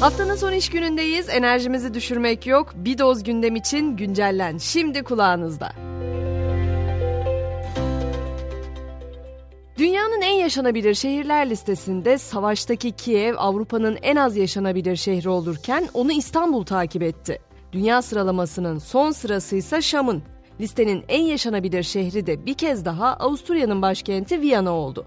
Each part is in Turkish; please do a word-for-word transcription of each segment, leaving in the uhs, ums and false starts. Haftanın son iş günündeyiz. Enerjimizi düşürmek yok. Bir doz gündem için güncellen. Şimdi kulağınızda. Dünyanın en yaşanabilir şehirler listesinde savaştaki Kiev, Avrupa'nın en az yaşanabilir şehri olurken onu İstanbul takip etti. Dünya sıralamasının son sırası ise Şam'ın. Listenin en yaşanabilir şehri de bir kez daha Avusturya'nın başkenti Viyana oldu.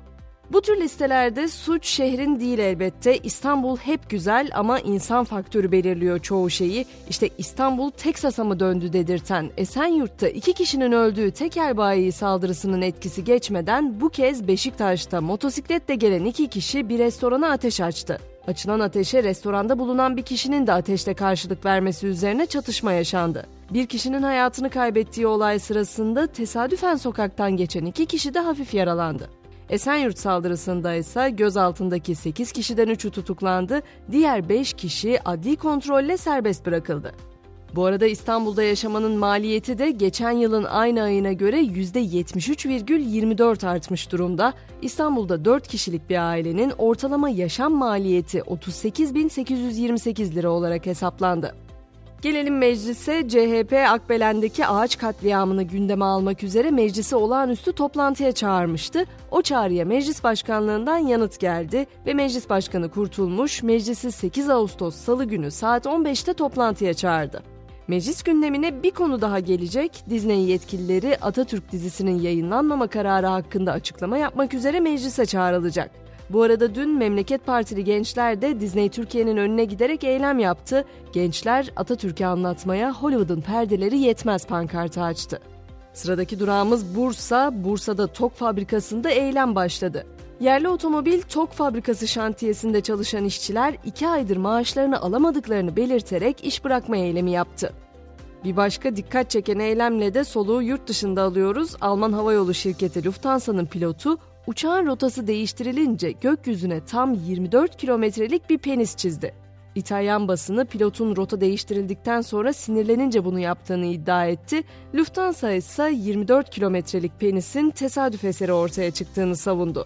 Bu tür listelerde suç şehrin değil elbette. İstanbul hep güzel ama insan faktörü belirliyor çoğu şeyi. İşte İstanbul Teksas'a mı döndü dedirten Esenyurt'ta iki kişinin öldüğü tekel bayi saldırısının etkisi geçmeden bu kez Beşiktaş'ta motosikletle gelen iki kişi bir restorana ateş açtı. Açılan ateşe restoranda bulunan bir kişinin de ateşle karşılık vermesi üzerine çatışma yaşandı. Bir kişinin hayatını kaybettiği olay sırasında tesadüfen sokaktan geçen iki kişi de hafif yaralandı. Esenyurt saldırısında ise gözaltındaki sekiz kişiden üçü tutuklandı, diğer beş kişi adli kontrolle serbest bırakıldı. Bu arada İstanbul'da yaşamanın maliyeti de geçen yılın aynı ayına göre yüzde yetmiş üç virgül yirmi dört artmış durumda. İstanbul'da dört kişilik bir ailenin ortalama yaşam maliyeti otuz sekiz bin sekiz yüz yirmi sekiz lira olarak hesaplandı. Gelelim meclise. C H P Akbelen'deki ağaç katliamını gündeme almak üzere meclisi olağanüstü toplantıya çağırmıştı. O çağrıya Meclis Başkanlığından yanıt geldi ve Meclis Başkanı Kurtulmuş, meclisi sekiz Ağustos Salı günü saat on beşte toplantıya çağırdı. Meclis gündemine bir konu daha gelecek. Disney yetkilileri Atatürk dizisinin yayınlanmama kararı hakkında açıklama yapmak üzere meclise çağrılacak. Bu arada dün Memleket Partili gençler de Disney Türkiye'nin önüne giderek eylem yaptı. Gençler Atatürk'ü anlatmaya Hollywood'un perdeleri yetmez pankartı açtı. Sıradaki durağımız Bursa. Bursa'da TOGG fabrikasında eylem başladı. Yerli otomobil TOGG fabrikası şantiyesinde çalışan işçiler iki aydır maaşlarını alamadıklarını belirterek iş bırakma eylemi yaptı. Bir başka dikkat çeken eylemle de soluğu yurt dışında alıyoruz. Alman havayolu şirketi Lufthansa'nın pilotu, uçağın rotası değiştirilince gökyüzüne tam yirmi dört kilometrelik bir penis çizdi. İtalyan basını pilotun rota değiştirildikten sonra sinirlenince bunu yaptığını iddia etti. Lufthansa ise yirmi dört kilometrelik penisin tesadüf eseri ortaya çıktığını savundu.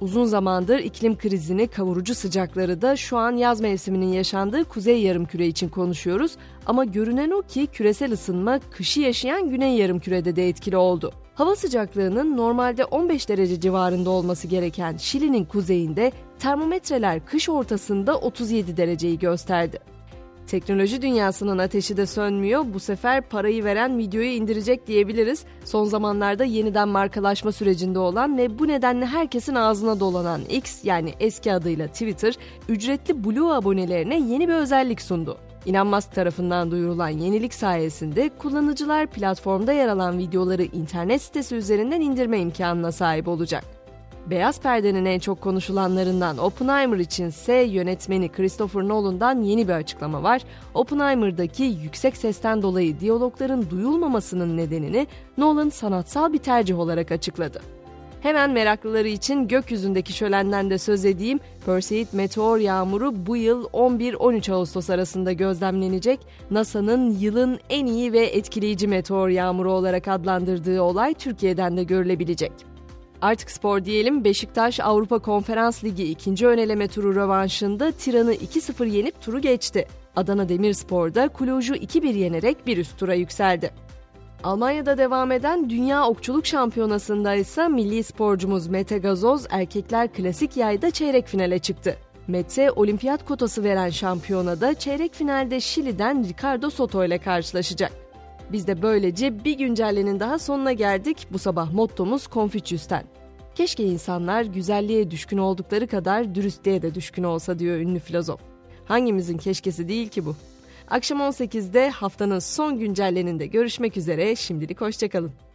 Uzun zamandır iklim krizini, kavurucu sıcakları da şu an yaz mevsiminin yaşandığı Kuzey Yarımküre için konuşuyoruz. Ama görünen o ki küresel ısınma kışı yaşayan Güney Yarımküre'de de etkili oldu. Hava sıcaklığının normalde on beş derece civarında olması gereken Şili'nin kuzeyinde termometreler kış ortasında otuz yedi dereceyi gösterdi. Teknoloji dünyasının ateşi de sönmüyor. Bu sefer parayı veren videoyu indirecek diyebiliriz. Son zamanlarda yeniden markalaşma sürecinde olan ve bu nedenle herkesin ağzına dolanan X, yani eski adıyla Twitter, ücretli Blue abonelerine yeni bir özellik sundu. Elon Musk tarafından duyurulan yenilik sayesinde kullanıcılar platformda yer alan videoları internet sitesi üzerinden indirme imkanına sahip olacak. Beyaz perdenin en çok konuşulanlarından Oppenheimer içinse yönetmeni Christopher Nolan'dan yeni bir açıklama var. Oppenheimer'daki yüksek sesten dolayı diyalogların duyulmamasının nedenini Nolan sanatsal bir tercih olarak açıkladı. Hemen meraklıları için gökyüzündeki şölenden de söz edeyim. Perseid meteor yağmuru bu yıl on bir on üç Ağustos arasında gözlemlenecek. NASA'nın yılın en iyi ve etkileyici meteor yağmuru olarak adlandırdığı olay Türkiye'den de görülebilecek. Artık spor diyelim. Beşiktaş Avrupa Konferans Ligi ikinci öneleme turu rövanşında Tiran'ı iki sıfır yenip turu geçti. Adana Demirspor da Cluj'u iki bir yenerek bir üst tura yükseldi. Almanya'da devam eden Dünya Okçuluk Şampiyonası'nda ise milli sporcumuz Mete Gazoz erkekler klasik yayda çeyrek finale çıktı. Mete, olimpiyat kotası veren şampiyonada çeyrek finalde Şili'den Ricardo Soto ile karşılaşacak. Biz de böylece bir güncellenin daha sonuna geldik. Bu sabah mottomuz Confucius'ten. Keşke insanlar güzelliğe düşkün oldukları kadar dürüstlüğe de düşkün olsa diyor ünlü filozof. Hangimizin keşkesi değil ki bu? Akşam on sekizde haftanın son güncelleninde görüşmek üzere. Şimdilik hoşça kalın.